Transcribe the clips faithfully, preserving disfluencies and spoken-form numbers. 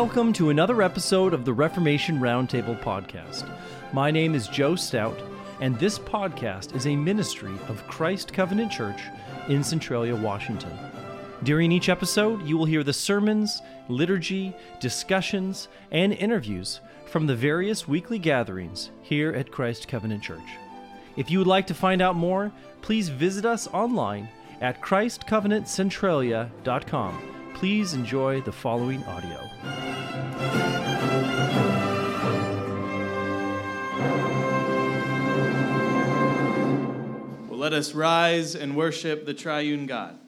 Welcome to another episode of the Reformation Roundtable Podcast. My name is Joe Stout, and this podcast is a ministry of Christ Covenant Church in Centralia, Washington. During each episode, you will hear the sermons, liturgy, discussions, and interviews from the various weekly gatherings here at Christ Covenant Church. If you would like to find out more, please visit us online at Christ Covenant Centralia dot com. Please enjoy the following audio. Well, let us rise and worship the triune God.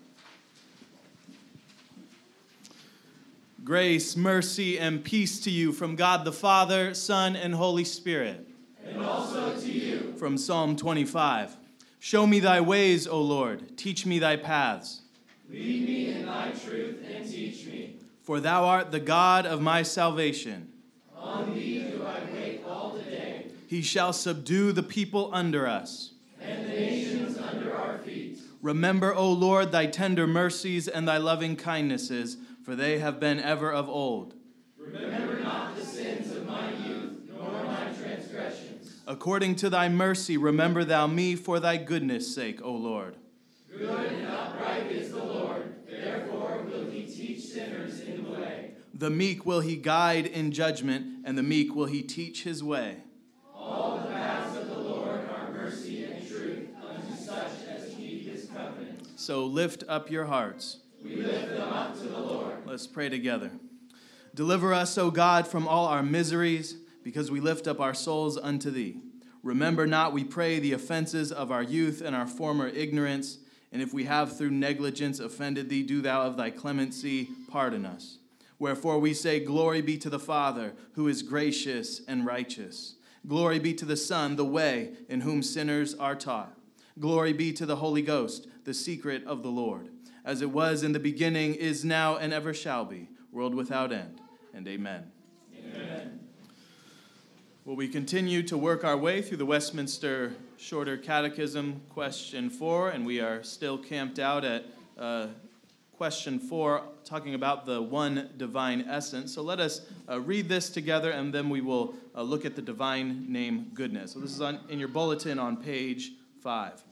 Grace, mercy, and peace to you from God the Father, Son, and Holy Spirit. And also to you. From Psalm twenty-five. Show me thy ways, O Lord. Teach me thy paths. Lead me in thy truth and teach me. For thou art the God of my salvation. On thee do I wait all the day. He shall subdue the people under us. And the nations under our feet. Remember, O Lord, thy tender mercies and thy loving kindnesses, for they have been ever of old. Remember not the sins of my youth, nor my transgressions. According to thy mercy, remember thou me for thy goodness' sake, O Lord. Good and upright is the Lord, therefore will he teach sinners in the way. The meek will he guide in judgment, and the meek will he teach his way. All the paths of the Lord are mercy and truth unto such as keep his covenant. So lift up your hearts. We lift them up to the Lord. Let's pray together. Deliver us, O God, from all our miseries, because we lift up our souls unto thee. Remember not, we pray, the offenses of our youth and our former ignorance, and if we have through negligence offended thee, do thou of thy clemency pardon us. Wherefore we say, glory be to the Father, who is gracious and righteous. Glory be to the Son, the way, in whom sinners are taught. Glory be to the Holy Ghost, the secret of the Lord. As it was in the beginning, is now, and ever shall be, world without end. And amen. Amen. Well, we continue to work our way through the Westminster Shorter Catechism, question four, and we are still camped out at uh, question four, talking about the one divine essence. So let us uh, read this together, and then we will uh, look at the divine name goodness. So this is on, in your bulletin on page five.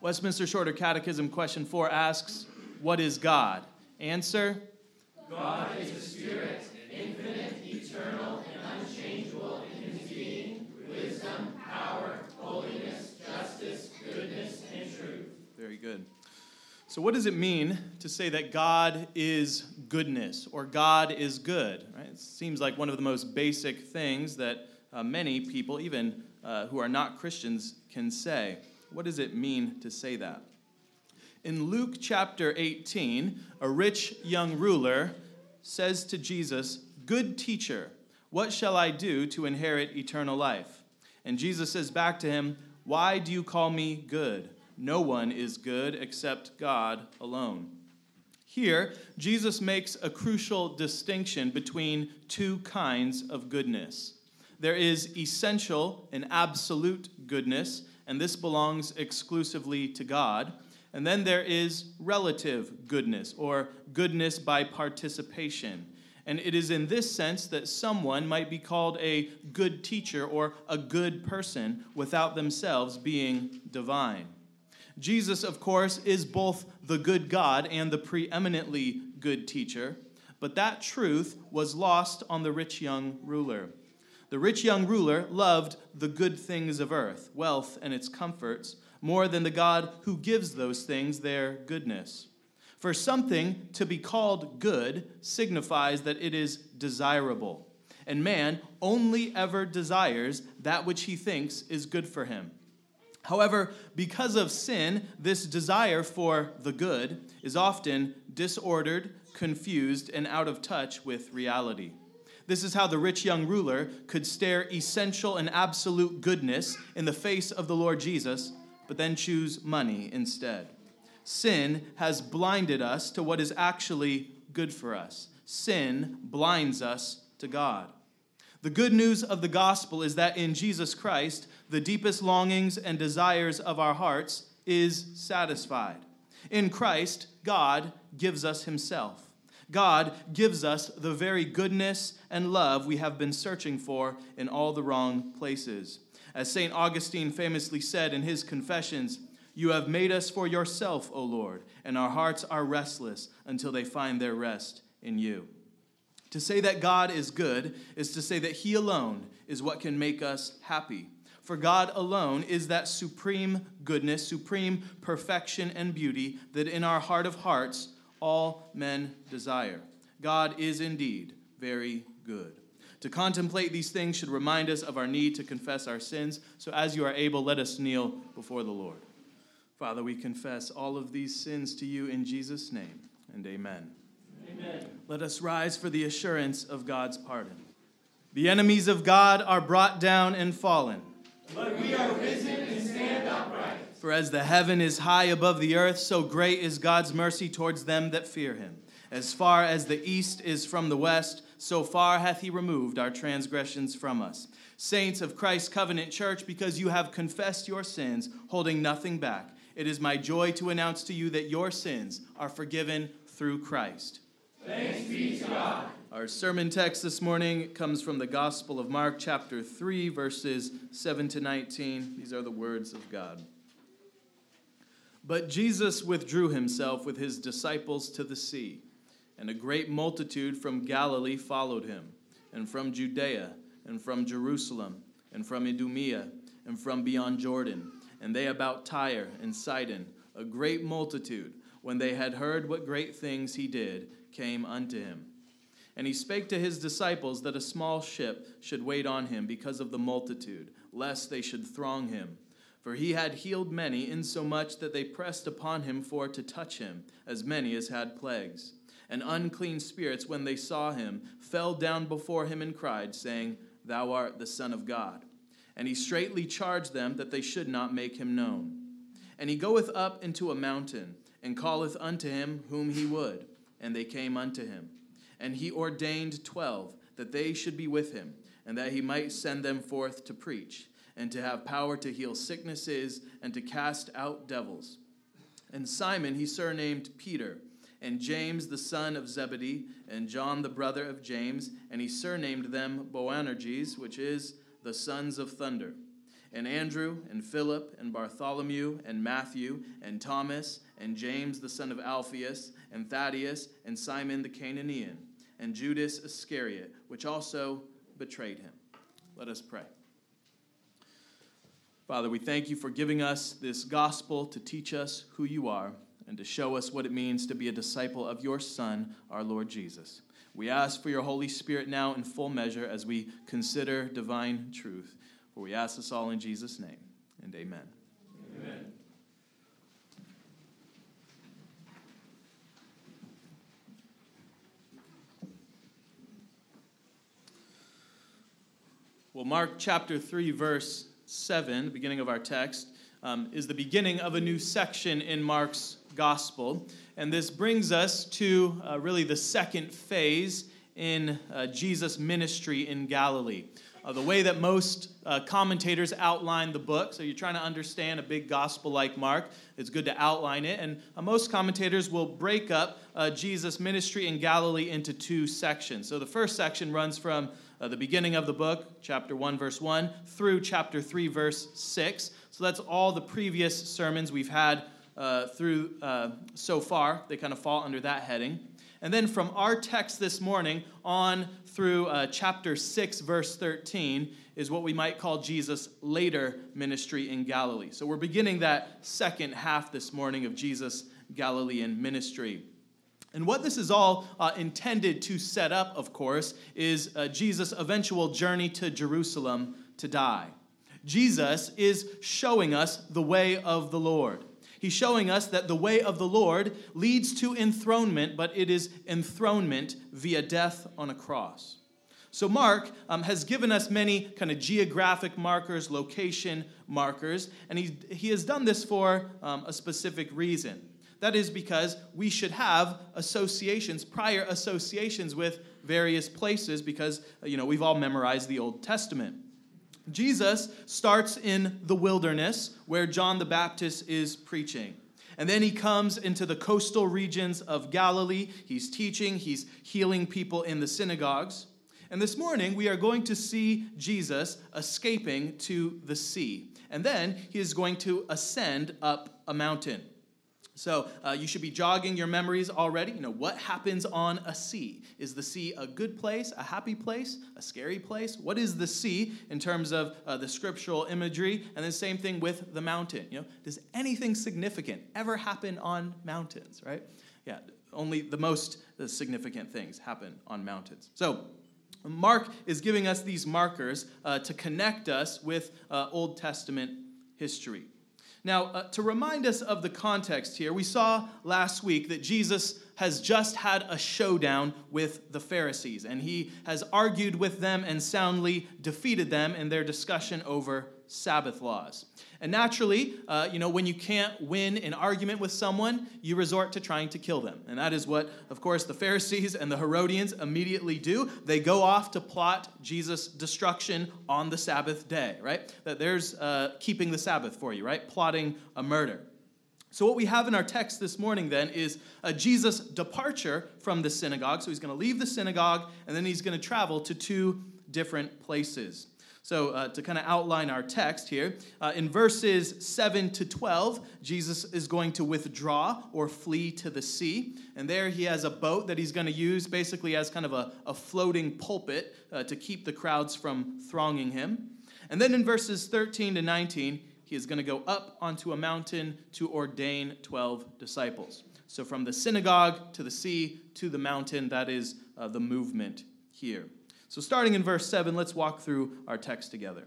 Westminster Shorter Catechism, question four asks, what is God? Answer, God is a spirit, infinite, eternal, and unchangeable in his being, wisdom, power, holiness, justice, goodness, and truth. Very good. So what does it mean to say that God is goodness or God is good? Right? It seems like one of the most basic things that uh, many people, even uh, who are not Christians, can say. What does it mean to say that? In Luke chapter eighteen, a rich young ruler says to Jesus, "Good teacher, what shall I do to inherit eternal life?" And Jesus says back to him, "Why do you call me good? No one is good except God alone." Here, Jesus makes a crucial distinction between two kinds of goodness. There is essential and absolute goodness, and this belongs exclusively to God. And then there is relative goodness, or goodness by participation. And it is in this sense that someone might be called a good teacher or a good person without themselves being divine. Jesus, of course, is both the good God and the preeminently good teacher, but that truth was lost on the rich young ruler. The rich young ruler loved the good things of earth, wealth and its comforts, more than the God who gives those things their goodness. For something to be called good signifies that it is desirable, and man only ever desires that which he thinks is good for him. However, because of sin, this desire for the good is often disordered, confused, and out of touch with reality. This is how the rich young ruler could stare essential and absolute goodness in the face of the Lord Jesus, but then choose money instead. Sin has blinded us to what is actually good for us. Sin blinds us to God. The good news of the gospel is that in Jesus Christ, the deepest longings and desires of our hearts is satisfied. In Christ, God gives us himself. God gives us the very goodness and love we have been searching for in all the wrong places. As Saint Augustine famously said in his Confessions, "You have made us for yourself, O Lord, and our hearts are restless until they find their rest in you." To say that God is good is to say that he alone is what can make us happy. For God alone is that supreme goodness, supreme perfection and beauty that in our heart of hearts all men desire. God is indeed very good. To contemplate these things should remind us of our need to confess our sins. So as you are able, let us kneel before the Lord. Father, we confess all of these sins to you in Jesus' name, and amen. Amen. Let us rise for the assurance of God's pardon. The enemies of God are brought down and fallen. But we are risen and stand upright. For as the heaven is high above the earth, so great is God's mercy towards them that fear him. As far as the east is from the west, so far hath he removed our transgressions from us. Saints of Christ Covenant Church, because you have confessed your sins, holding nothing back, it is my joy to announce to you that your sins are forgiven through Christ. Thanks be to God. Our sermon text this morning comes from the Gospel of Mark, chapter three, verses seven to nineteen. These are the words of God. But Jesus withdrew himself with his disciples to the sea, and a great multitude from Galilee followed him, and from Judea, and from Jerusalem, and from Idumea, and from beyond Jordan, and they about Tyre and Sidon, a great multitude, when they had heard what great things he did, came unto him. And he spake to his disciples that a small ship should wait on him because of the multitude, lest they should throng him. For he had healed many, insomuch that they pressed upon him for to touch him, as many as had plagues. And unclean spirits, when they saw him, fell down before him and cried, saying, "Thou art the Son of God." And he straitly charged them that they should not make him known. And he goeth up into a mountain, and calleth unto him whom he would. And they came unto him. And he ordained twelve, that they should be with him, and that he might send them forth to preach, and to have power to heal sicknesses, and to cast out devils. And Simon he surnamed Peter, and James the son of Zebedee, and John the brother of James, and he surnamed them Boanerges, which is the sons of thunder. And Andrew, and Philip, and Bartholomew, and Matthew, and Thomas, and James the son of Alphaeus, and Thaddeus, and Simon the Canaanian, and Judas Iscariot, which also betrayed him. Let us pray. Father, we thank you for giving us this gospel to teach us who you are and to show us what it means to be a disciple of your Son, our Lord Jesus. We ask for your Holy Spirit now in full measure as we consider divine truth. For we ask this all in Jesus' name, and amen. Amen. Well, Mark chapter three, verse seven, the beginning of our text, um, is the beginning of a new section in Mark's gospel. And this brings us to uh, really the second phase in uh, Jesus' ministry in Galilee. Uh, the way that most uh, commentators outline the book. So you're trying to understand a big gospel like Mark, it's good to outline it. And uh, most commentators will break up uh, Jesus' ministry in Galilee into two sections. So the first section runs from uh, the beginning of the book, chapter one, verse one, through chapter three, verse six. So that's all the previous sermons we've had uh, through uh, so far. They kind of fall under that heading. And then from our text this morning on through uh, chapter six, verse thirteen, is what we might call Jesus' later ministry in Galilee. So we're beginning that second half this morning of Jesus' Galilean ministry. And what this is all uh, intended to set up, of course, is uh, Jesus' eventual journey to Jerusalem to die. Jesus is showing us the way of the Lord. He's showing us that the way of the Lord leads to enthronement, but it is enthronement via death on a cross. So Mark um, has given us many kind of geographic markers, location markers, and he, he has done this for um, a specific reason. That is because we should have associations, prior associations with various places because, you know, we've all memorized the Old Testament. Jesus starts in the wilderness where John the Baptist is preaching. And then he comes into the coastal regions of Galilee. He's teaching, he's healing people in the synagogues. And this morning, we are going to see Jesus escaping to the sea. And then he is going to ascend up a mountain. So uh, you should be jogging your memories already. You know, what happens on a sea? Is the sea a good place, a happy place, a scary place? What is the sea in terms of uh, the scriptural imagery? And the same thing with the mountain. You know, does anything significant ever happen on mountains, right? Yeah, only the most significant things happen on mountains. So Mark is giving us these markers uh, to connect us with uh, Old Testament history. Now, uh, to remind us of the context here, we saw last week that Jesus has just had a showdown with the Pharisees, and he has argued with them and soundly defeated them in their discussion over Sabbath laws. And naturally, uh, you know, when you can't win an argument with someone, you resort to trying to kill them. And that is what, of course, the Pharisees and the Herodians immediately do. They go off to plot Jesus' destruction on the Sabbath day, right? That there's uh, keeping the Sabbath for you, right? Plotting a murder. So what we have in our text this morning, then, is uh, Jesus' departure from the synagogue. So he's going to leave the synagogue, and then he's going to travel to two different places. So uh, to kind of outline our text here, uh, in verses seven to twelve, Jesus is going to withdraw or flee to the sea. And there he has a boat that he's going to use basically as kind of a, a floating pulpit uh, to keep the crowds from thronging him. And then in verses thirteen to nineteen, he is going to go up onto a mountain to ordain twelve disciples. So from the synagogue to the sea to the mountain, that is uh, the movement here. So starting in verse seven, let's walk through our text together.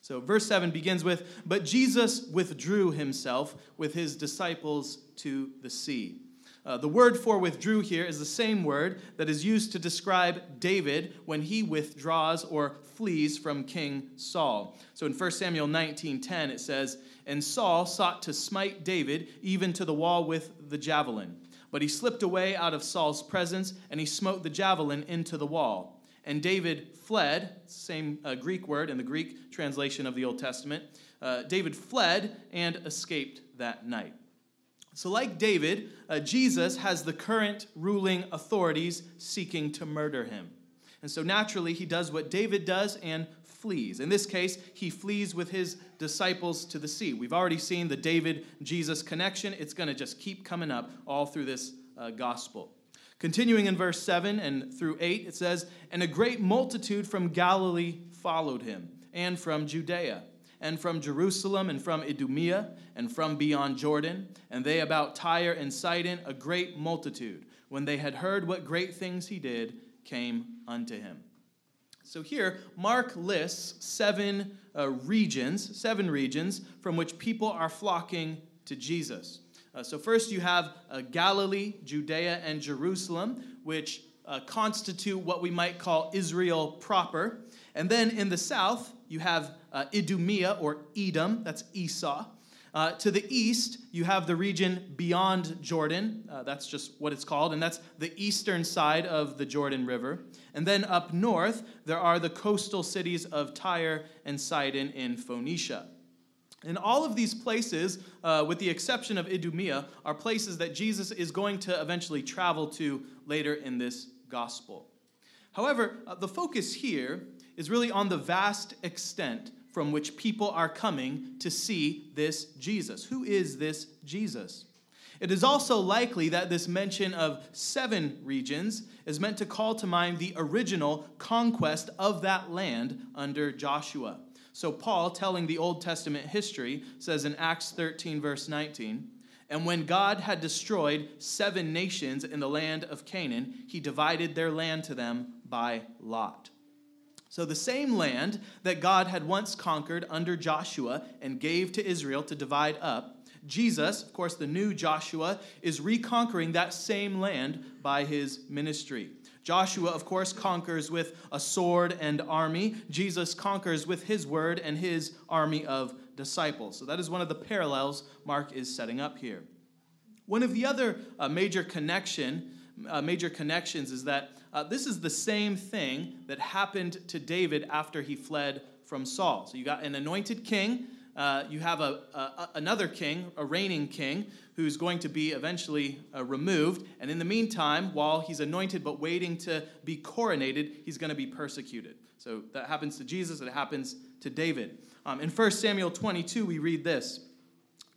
So verse seven begins with, "But Jesus withdrew himself with his disciples to the sea." Uh, the word for withdrew here is the same word that is used to describe David when he withdraws or flees from King Saul. So in First Samuel nineteen ten, it says, "And Saul sought to smite David even to the wall with the javelin. But he slipped away out of Saul's presence, and he smote the javelin into the wall. And David fled," same uh, Greek word in the Greek translation of the Old Testament. Uh, David fled and escaped that night. So like David, uh, Jesus has the current ruling authorities seeking to murder him. And so naturally, he does what David does and flees. In this case, he flees with his disciples to the sea. We've already seen the David-Jesus connection. It's going to just keep coming up all through this uh, gospel. Continuing in verse seven and through eight, it says, "And a great multitude from Galilee followed him, and from Judea, and from Jerusalem, and from Idumea, and from beyond Jordan, and they about Tyre and Sidon, a great multitude, when they had heard what great things he did, came unto him." So here, Mark lists seven uh, regions, seven regions from which people are flocking to Jesus. Uh, so first you have uh, Galilee, Judea, and Jerusalem, which uh, constitute what we might call Israel proper. And then in the south, you have uh, Idumea, or Edom, that's Esau. Uh, to the east, you have the region beyond Jordan. Uh, that's just what it's called, and that's the eastern side of the Jordan River. And then up north, there are the coastal cities of Tyre and Sidon in Phoenicia. And all of these places, uh, with the exception of Idumea, are places that Jesus is going to eventually travel to later in this gospel. However, uh, the focus here is really on the vast extent from which people are coming to see this Jesus. Who is this Jesus? It is also likely that this mention of seven regions is meant to call to mind the original conquest of that land under Joshua. So Paul, telling the Old Testament history, says in Acts thirteen, verse nineteen, "And when God had destroyed seven nations in the land of Canaan, he divided their land to them by lot." So the same land that God had once conquered under Joshua and gave to Israel to divide up, Jesus, of course the new Joshua, is reconquering that same land by his ministry. Joshua, of course, conquers with a sword and army. Jesus conquers with his word and his army of disciples. So that is one of the parallels Mark is setting up here. One of the other uh, major connection, uh, major connections is that uh, this is the same thing that happened to David after he fled from Saul. So you got an anointed king. Uh, uh, you have a, a, another king, a reigning king, who's going to be eventually uh, removed. And in the meantime, while he's anointed but waiting to be coronated, he's going to be persecuted. So that happens to Jesus, and it happens to David. Um, in First Samuel twenty-two, we read this.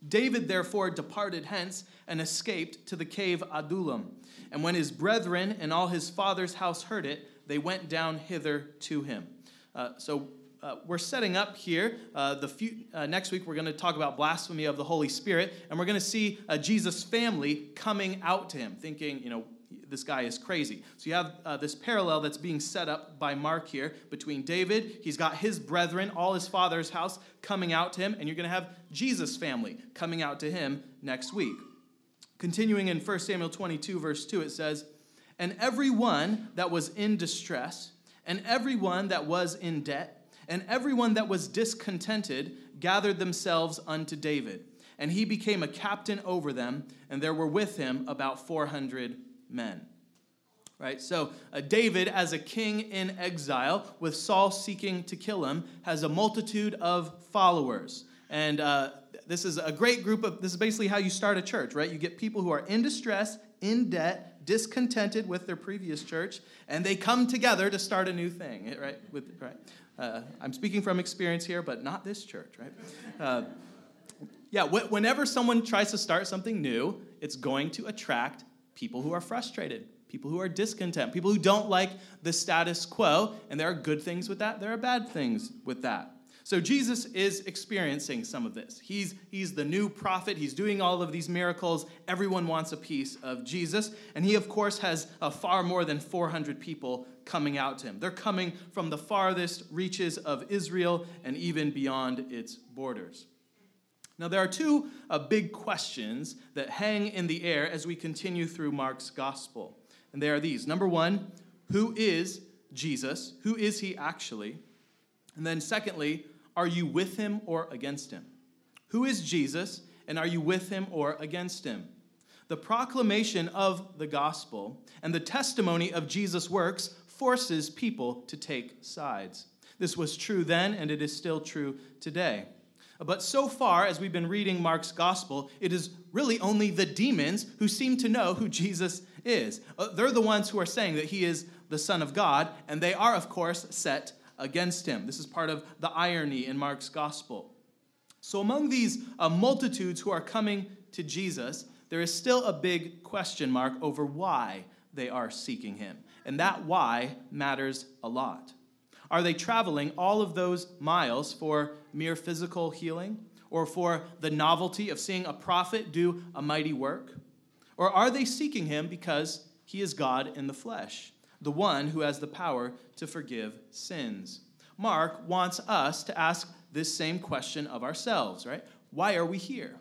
David therefore departed hence and escaped to the cave Adullam. And when his brethren and all his father's house heard it, they went down hither to him. Uh, so uh, we're setting up here. Uh, the few, uh, next week we're going to talk about blasphemy of the Holy Spirit, and we're going to see uh, Jesus' family coming out to him, thinking, you know, this guy is crazy. So you have uh, this parallel that's being set up by Mark here between David. He's got his brethren, all his father's house, coming out to him, and you're going to have Jesus' family coming out to him next week. Continuing in First Samuel twenty-two, verse two, it says, and everyone that was in distress, and everyone that was in debt, and everyone that was discontented gathered themselves unto David, and he became a captain over them, and there were with him about four hundred men. Right? So uh, David, as a king in exile, with Saul seeking to kill him, has a multitude of followers. And uh, this is a great group of, this is basically how you start a church, right? You get people who are in distress, in debt, discontented with their previous church, and they come together to start a new thing, right? With, right? Uh, I'm speaking from experience here, but not this church, right? Uh, yeah, wh- whenever someone tries to start something new, it's going to attract people who are frustrated, people who are discontent, people who don't like the status quo, and there are good things with that, there are bad things with that. So Jesus is experiencing some of this. He's, he's the new prophet. He's doing all of these miracles. Everyone wants a piece of Jesus. And he, of course, has uh, far more than four hundred people coming out to him. They're coming from the farthest reaches of Israel and even beyond its borders. Now, there are two uh, big questions that hang in the air as we continue through Mark's gospel. And they are these. Number one, who is Jesus? Who is he actually? And then secondly, are you with him or against him? Who is Jesus, and are you with him or against him? The proclamation of the gospel and the testimony of Jesus' works forces people to take sides. This was true then, and it is still true today. But so far, as we've been reading Mark's gospel, it is really only the demons who seem to know who Jesus is. They're the ones who are saying that he is the Son of God, and they are, of course, set against him. This is part of the irony in Mark's gospel. So among these uh, multitudes who are coming to Jesus, there is still a big question mark over why they are seeking him. And that why matters a lot. Are they traveling all of those miles for mere physical healing? Or for the novelty of seeing a prophet do a mighty work? Or are they seeking him because he is God in the flesh, the one who has the power to forgive sins? Mark wants us to ask this same question of ourselves, right? Why are we here?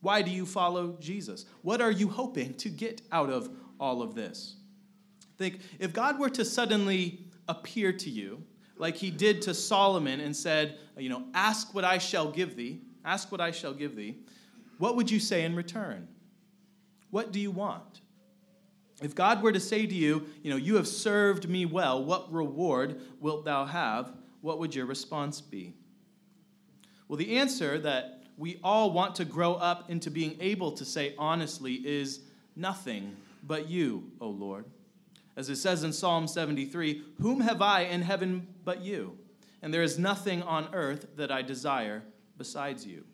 Why do you follow Jesus? What are you hoping to get out of all of this? Think, if God were to suddenly appear to you, like he did to Solomon and said, you know, ask what I shall give thee, ask what I shall give thee, what would you say in return? What do you want? If God were to say to you, you know, you have served me well, what reward wilt thou have? What would your response be? Well, the answer that we all want to grow up into being able to say honestly is nothing but you, O Lord. As it says in Psalm seventy-three, whom have I in heaven but you? And there is nothing on earth that I desire besides you.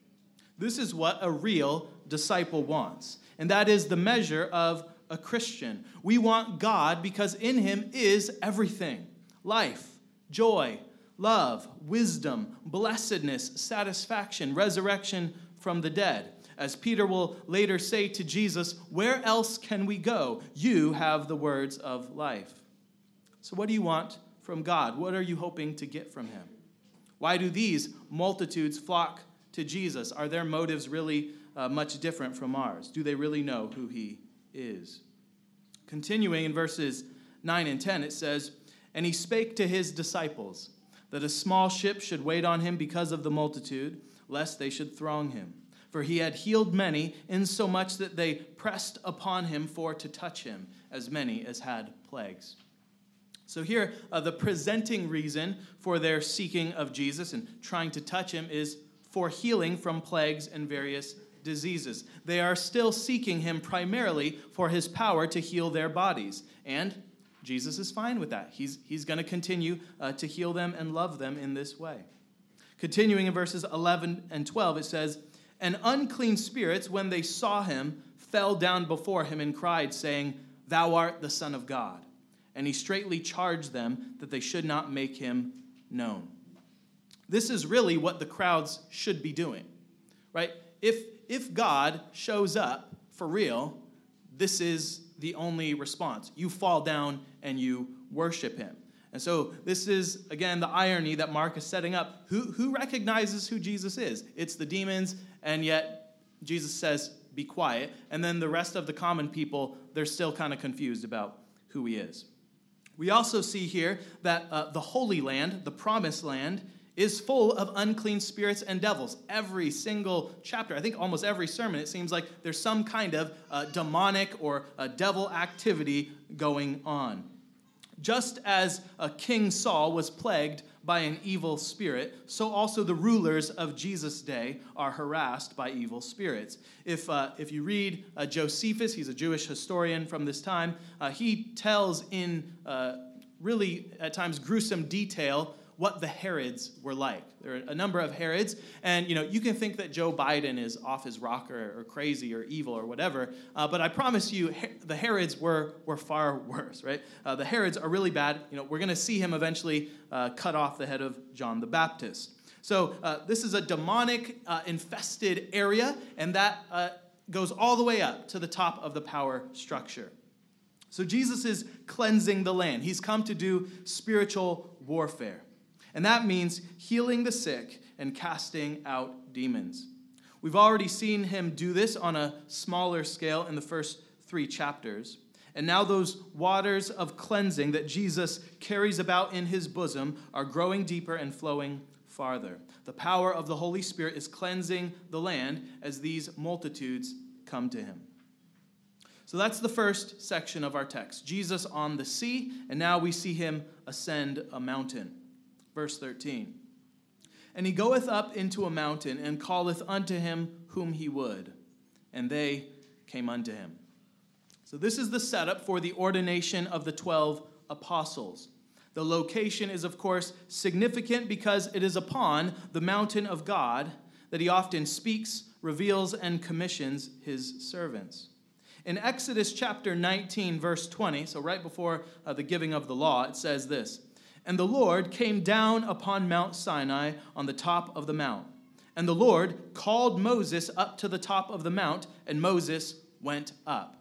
This is what a real disciple wants, and that is the measure of a Christian. We want God because in him is everything: life, joy, love, wisdom, blessedness, satisfaction, resurrection from the dead. As Peter will later say to Jesus, where else can we go? You have the words of life. So what do you want from God? What are you hoping to get from him? Why do these multitudes flock to Jesus? Are their motives really uh, much different from ours? Do they really know who he is? is. Continuing in verses nine and ten, it says, and he spake to his disciples that a small ship should wait on him because of the multitude, lest they should throng him. For he had healed many, insomuch that they pressed upon him for to touch him, as many as had plagues. So here, uh, the presenting reason for their seeking of Jesus and trying to touch him is for healing from plagues and various diseases. They are still seeking him primarily for his power to heal their bodies. And Jesus is fine with that. He's, he's going to continue uh, to heal them and love them in this way. Continuing in verses eleven and twelve, it says, "And unclean spirits, when they saw him, fell down before him and cried, saying, 'Thou art the Son of God.' And he straitly charged them that they should not make him known." This is really what the crowds should be doing, right? If if God shows up for real, this is the only response. You fall down and you worship him. And so this is, again, the irony that Mark is setting up. Who, who recognizes who Jesus is? It's the demons, and yet Jesus says, be quiet. And then the rest of the common people, they're still kind of confused about who he is. We also see here that uh, the Holy Land, the Promised Land, is full of unclean spirits and devils. Every single chapter, I think almost every sermon, it seems like there's some kind of uh, demonic or uh, devil activity going on. Just as uh, King Saul was plagued by an evil spirit, so also the rulers of Jesus' day are harassed by evil spirits. If uh, if you read uh, Josephus, he's a Jewish historian from this time, uh, he tells in uh, really at times gruesome detail what the Herods were like. There are a number of Herods, and you know you can think that Joe Biden is off his rocker or crazy or evil or whatever, uh, but I promise you Her- the Herods were were far worse, right? Uh, the Herods are really bad. You know we're going to see him eventually uh, cut off the head of John the Baptist. So uh, this is a demonic uh, infested area, and that uh, goes all the way up to the top of the power structure. So Jesus is cleansing the land. He's come to do spiritual warfare. And that means healing the sick and casting out demons. We've already seen him do this on a smaller scale in the first three chapters. And now those waters of cleansing that Jesus carries about in his bosom are growing deeper and flowing farther. The power of the Holy Spirit is cleansing the land as these multitudes come to him. So that's the first section of our text. Jesus on the sea, and now we see him ascend a mountain. Verse thirteen, "And he goeth up into a mountain, and calleth unto him whom he would, and they came unto him." So this is the setup for the ordination of the twelve apostles. The location is, of course, significant because it is upon the mountain of God that he often speaks, reveals, and commissions his servants. In Exodus chapter nineteen, verse twenty, so right before uh, the giving of the law, it says this, "And the Lord came down upon Mount Sinai on the top of the mount. And the Lord called Moses up to the top of the mount, and Moses went up."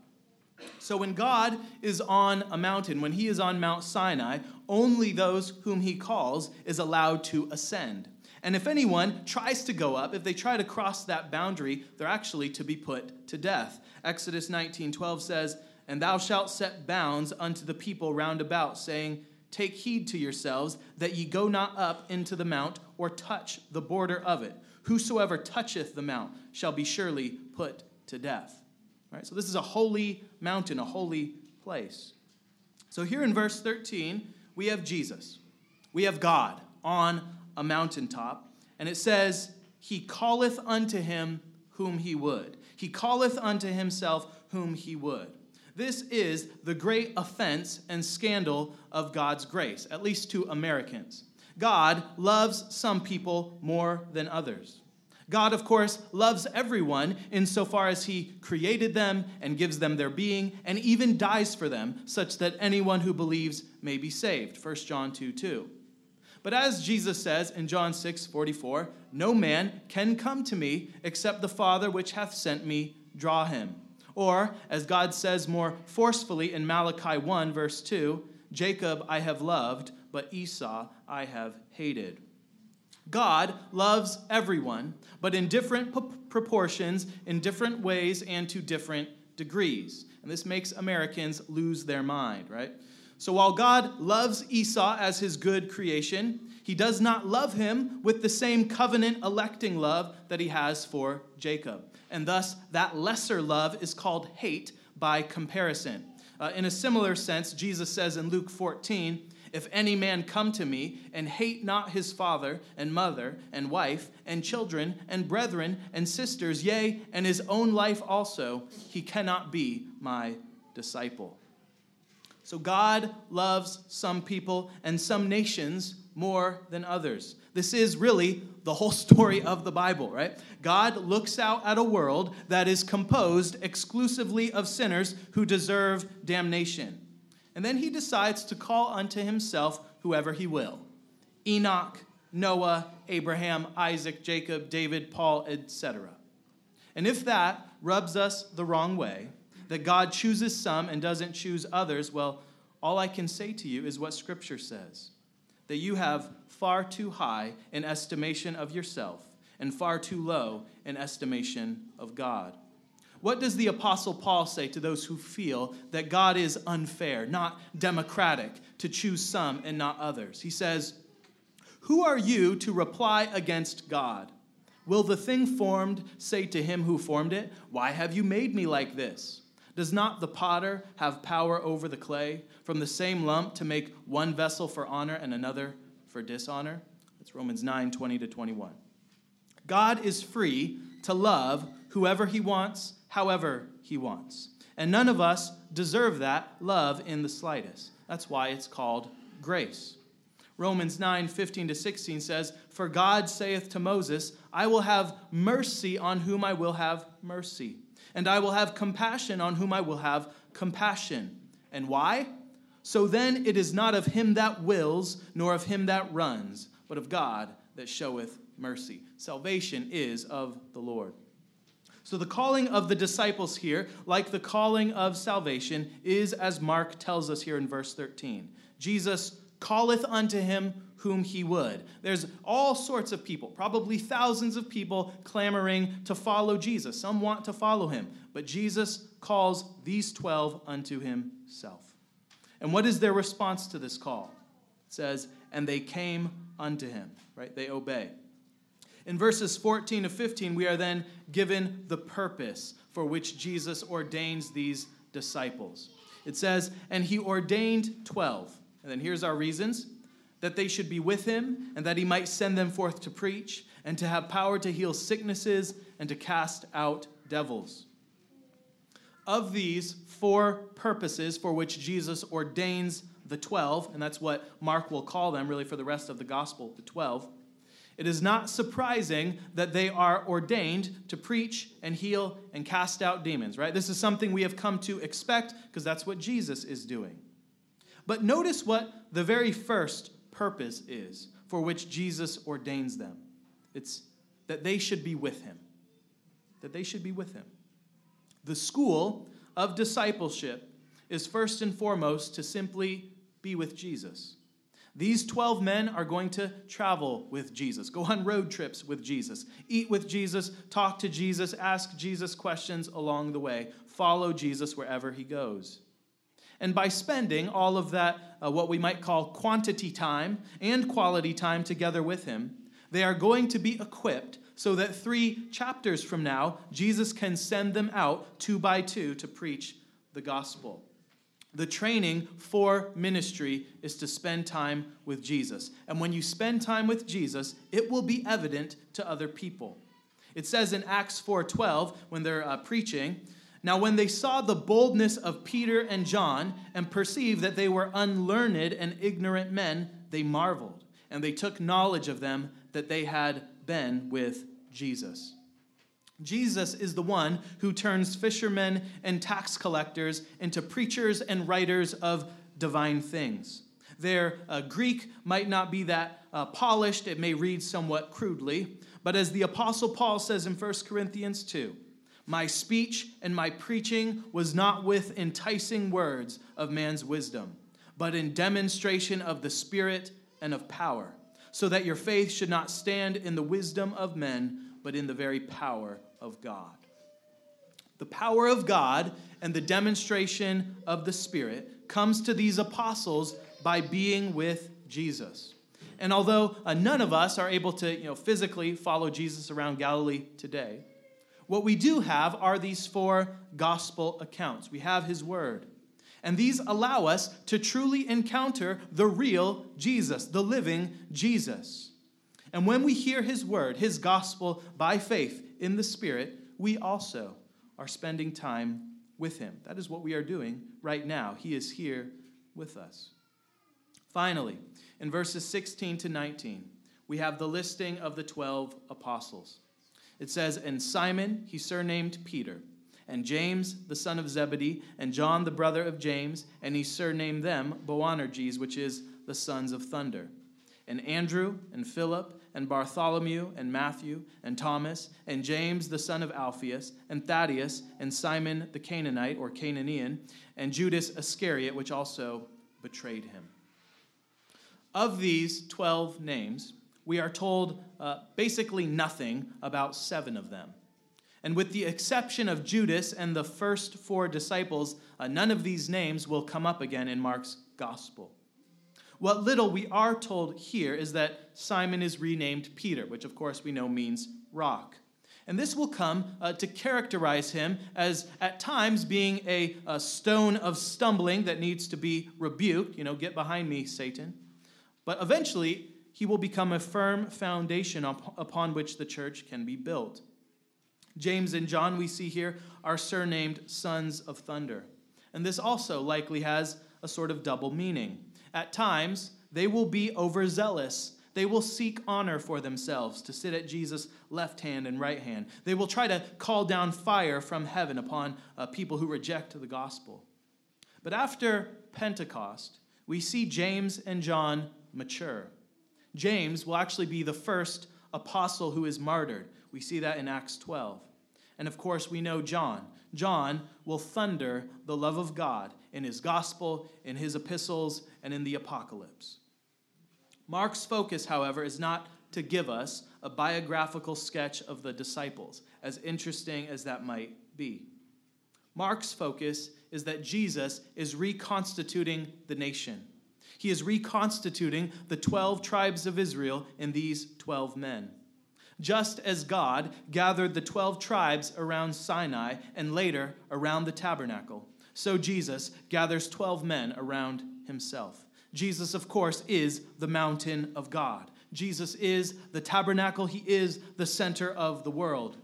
So when God is on a mountain, when he is on Mount Sinai, only those whom he calls is allowed to ascend. And if anyone tries to go up, if they try to cross that boundary, they're actually to be put to death. Exodus nineteen twelve says, "And thou shalt set bounds unto the people round about, saying, Take heed to yourselves, that ye go not up into the mount, or touch the border of it. Whosoever toucheth the mount shall be surely put to death." All right, so this is a holy mountain, a holy place. So here in verse thirteen, we have Jesus. We have God on a mountaintop. And it says, "He calleth unto him whom he would." He calleth unto himself whom he would. This is the great offense and scandal of God's grace, at least to Americans. God loves some people more than others. God, of course, loves everyone insofar as he created them and gives them their being and even dies for them, such that anyone who believes may be saved, First John two two. But as Jesus says in John six forty-four, "No man can come to me except the Father which hath sent me draw him." Or, as God says more forcefully in Malachi one, verse two, "Jacob I have loved, but Esau I have hated." God loves everyone, but in different p- proportions, in different ways, and to different degrees. And this makes Americans lose their mind, right? So while God loves Esau as his good creation, he does not love him with the same covenant-electing love that he has for Jacob. And thus, that lesser love is called hate by comparison. Uh, in a similar sense, Jesus says in Luke fourteen, If any man come to me and hate not his father and mother and wife and children and brethren and sisters, yea, and his own life also, he cannot be my disciple. So God loves some people and some nations more than others. This is really the whole story of the Bible, right? God looks out at a world that is composed exclusively of sinners who deserve damnation. And then he decides to call unto himself whoever he will. Enoch, Noah, Abraham, Isaac, Jacob, David, Paul, et cetera. And if that rubs us the wrong way, that God chooses some and doesn't choose others, well, all I can say to you is what Scripture says, that you have far too high an estimation of yourself and far too low an estimation of God. What does the Apostle Paul say to those who feel that God is unfair, not democratic, to choose some and not others? He says, "Who are you to reply against God? Will the thing formed say to him who formed it, why have you made me like this? Does not the potter have power over the clay, from the same lump to make one vessel for honor and another for dishonor?" That's Romans nine, twenty to twenty-one. God is free to love whoever he wants, however he wants. And none of us deserve that love in the slightest. That's why it's called grace. Romans nine, fifteen to sixteen says, "For God saith to Moses, I will have mercy on whom I will have mercy, and I will have compassion on whom I will have compassion. And why? So then it is not of him that wills, nor of him that runs, but of God that showeth mercy." Salvation is of the Lord. So the calling of the disciples here, like the calling of salvation, is as Mark tells us here in verse thirteen. Jesus calleth unto him whom he would. There's all sorts of people, probably thousands of people clamoring to follow Jesus. Some want to follow him, but Jesus calls these twelve unto himself. And what is their response to this call? It says, "And they came unto him," right? They obey. In verses fourteen to fifteen, we are then given the purpose for which Jesus ordains these disciples. It says, "And he ordained twelve." And then here's our reasons: that they should be with him, and that he might send them forth to preach, and to have power to heal sicknesses, and to cast out devils. Of these four purposes for which Jesus ordains the twelve, and that's what Mark will call them really for the rest of the gospel, the twelve, it is not surprising that they are ordained to preach and heal and cast out demons, right? This is something we have come to expect because that's what Jesus is doing. But notice what the very first purpose is for which Jesus ordains them. It's that they should be with him. That they should be with him. The school of discipleship is first and foremost to simply be with Jesus. These twelve men are going to travel with Jesus, go on road trips with Jesus, eat with Jesus, talk to Jesus, ask Jesus questions along the way, follow Jesus wherever he goes. And by spending all of that, uh, what we might call quantity time and quality time together with him, they are going to be equipped so that three chapters from now, Jesus can send them out two by two to preach the gospel. The training for ministry is to spend time with Jesus. And when you spend time with Jesus, it will be evident to other people. It says in Acts four twelve, when they're uh, preaching, "Now when they saw the boldness of Peter and John, and perceived that they were unlearned and ignorant men, they marveled, and they took knowledge of them that they had been with Jesus." Jesus is the one who turns fishermen and tax collectors into preachers and writers of divine things. Their uh, Greek might not be that uh, polished. It may read somewhat crudely. But as the Apostle Paul says in First Corinthians two, "My speech and my preaching was not with enticing words of man's wisdom, but in demonstration of the Spirit and of power, so that your faith should not stand in the wisdom of men, but in the very power of God." The power of God and the demonstration of the Spirit comes to these apostles by being with Jesus. And although uh, none of us are able to, you know, physically follow Jesus around Galilee today, what we do have are these four gospel accounts. We have his word. And these allow us to truly encounter the real Jesus, the living Jesus. And when we hear his word, his gospel, by faith in the Spirit, we also are spending time with him. That is what we are doing right now. He is here with us. Finally, in verses sixteen to nineteen, we have the listing of the twelve apostles. It says, "And Simon, he surnamed Peter, and James, the son of Zebedee, and John, the brother of James, and he surnamed them Boanerges, which is the sons of thunder, and Andrew, and Philip, and Bartholomew, and Matthew, and Thomas, and James, the son of Alphaeus, and Thaddeus, and Simon the Canaanite, or Canaan, and Judas Iscariot, which also betrayed him." Of these twelve names, we are told uh, basically nothing about seven of them. And with the exception of Judas and the first four disciples, uh, none of these names will come up again in Mark's gospel. What little we are told here is that Simon is renamed Peter, which of course we know means rock. And this will come uh, to characterize him as at times being a, a stone of stumbling that needs to be rebuked. You know, get behind me, Satan. But eventually, he will become a firm foundation up, upon which the church can be built. James and John, we see here, are surnamed sons of thunder. And this also likely has a sort of double meaning. At times, they will be overzealous. They will seek honor for themselves, to sit at Jesus' left hand and right hand. They will try to call down fire from heaven upon uh, people who reject the gospel. But after Pentecost, we see James and John mature. James will actually be the first apostle who is martyred. We see that in Acts twelve. And of course, we know John. John will thunder the love of God in his gospel, in his epistles, and in the apocalypse. Mark's focus, however, is not to give us a biographical sketch of the disciples, as interesting as that might be. Mark's focus is that Jesus is reconstituting the nation. He is reconstituting the twelve tribes of Israel in these twelve men. Just as God gathered the twelve tribes around Sinai and later around the tabernacle, so Jesus gathers twelve men around himself. Jesus, of course, is the mountain of God. Jesus is the tabernacle. He is the center of the world.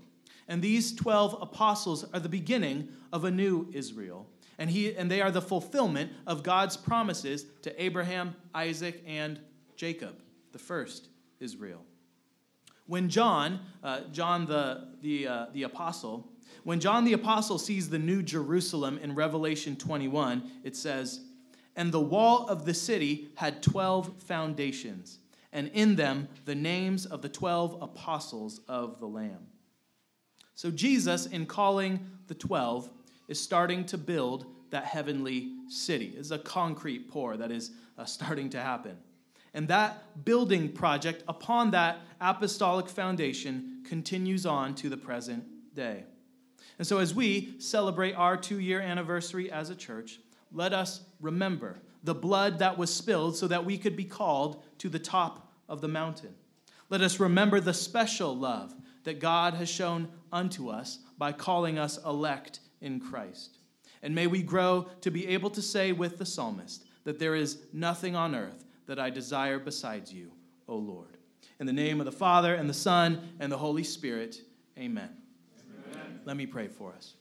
And these twelve apostles are the beginning of a new Israel. And he and they are the fulfillment of God's promises to Abraham, Isaac, and Jacob, the first Israel. When John, uh, John the the uh, the apostle, when John the apostle sees the new Jerusalem in Revelation twenty-one, it says, "And the wall of the city had twelve foundations, and in them the names of the twelve apostles of the Lamb." So Jesus, in calling the twelve, is starting to build that heavenly city. It's a concrete pour that is uh, starting to happen. And that building project upon that apostolic foundation continues on to the present day. And so as we celebrate our two-year anniversary as a church, let us remember the blood that was spilled so that we could be called to the top of the mountain. Let us remember the special love that God has shown unto us by calling us elect in Christ. And may we grow to be able to say with the psalmist that there is nothing on earth that I desire besides you, O Lord. In the name of the Father, and the Son, and the Holy Spirit, amen. Amen. Let me pray for us.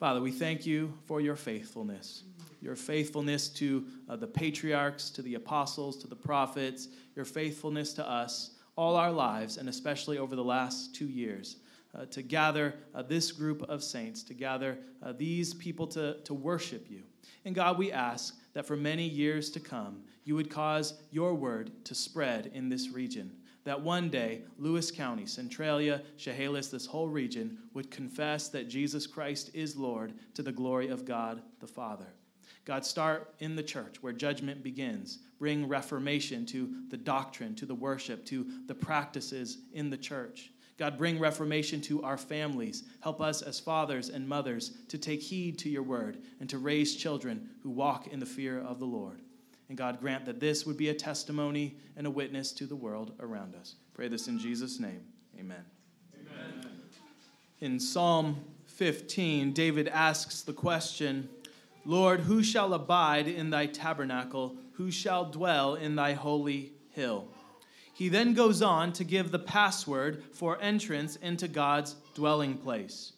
Father, we thank you for your faithfulness. Your faithfulness to uh, the patriarchs, to the apostles, to the prophets, your faithfulness to us all our lives, and especially over the last two years, uh, to gather uh, this group of saints, to gather uh, these people to, to worship you. And God, we ask that for many years to come, you would cause your word to spread in this region, that one day Lewis County, Centralia, Chehalis, this whole region would confess that Jesus Christ is Lord to the glory of God the Father. God, start in the church where judgment begins. Bring reformation to the doctrine, to the worship, to the practices in the church. God, bring reformation to our families. Help us as fathers and mothers to take heed to your word and to raise children who walk in the fear of the Lord. And God, grant that this would be a testimony and a witness to the world around us. Pray this in Jesus' name. Amen. Amen. In Psalm fifteen, David asks the question, Lord, who shall abide in thy tabernacle? Who shall dwell in thy holy hill? He then goes on to give the password for entrance into God's dwelling place.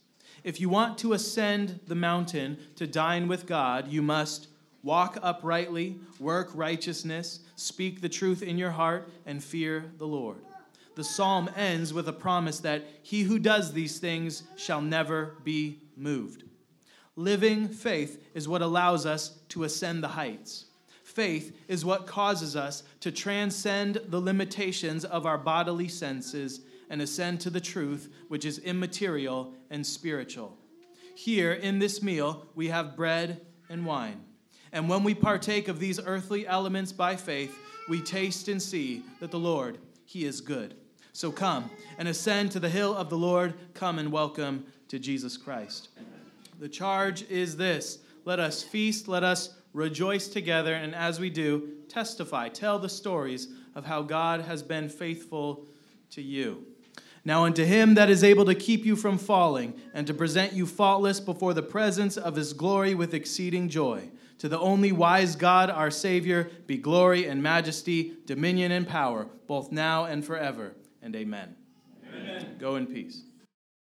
If you want to ascend the mountain to dine with God, you must walk uprightly, work righteousness, speak the truth in your heart, and fear the Lord. The psalm ends with a promise that he who does these things shall never be moved. Living faith is what allows us to ascend the heights. Faith is what causes us to transcend the limitations of our bodily senses and ascend to the truth which is immaterial and spiritual. Here in this meal, we have bread and wine. And when we partake of these earthly elements by faith, we taste and see that the Lord, he is good. So come and ascend to the hill of the Lord. Come and welcome to Jesus Christ. The charge is this. Let us feast, let us rejoice together, and as we do, testify, tell the stories of how God has been faithful to you. Now unto him that is able to keep you from falling and to present you faultless before the presence of his glory with exceeding joy. To the only wise God, our Savior, be glory and majesty, dominion and power, both now and forever. And amen. Amen. Go in peace.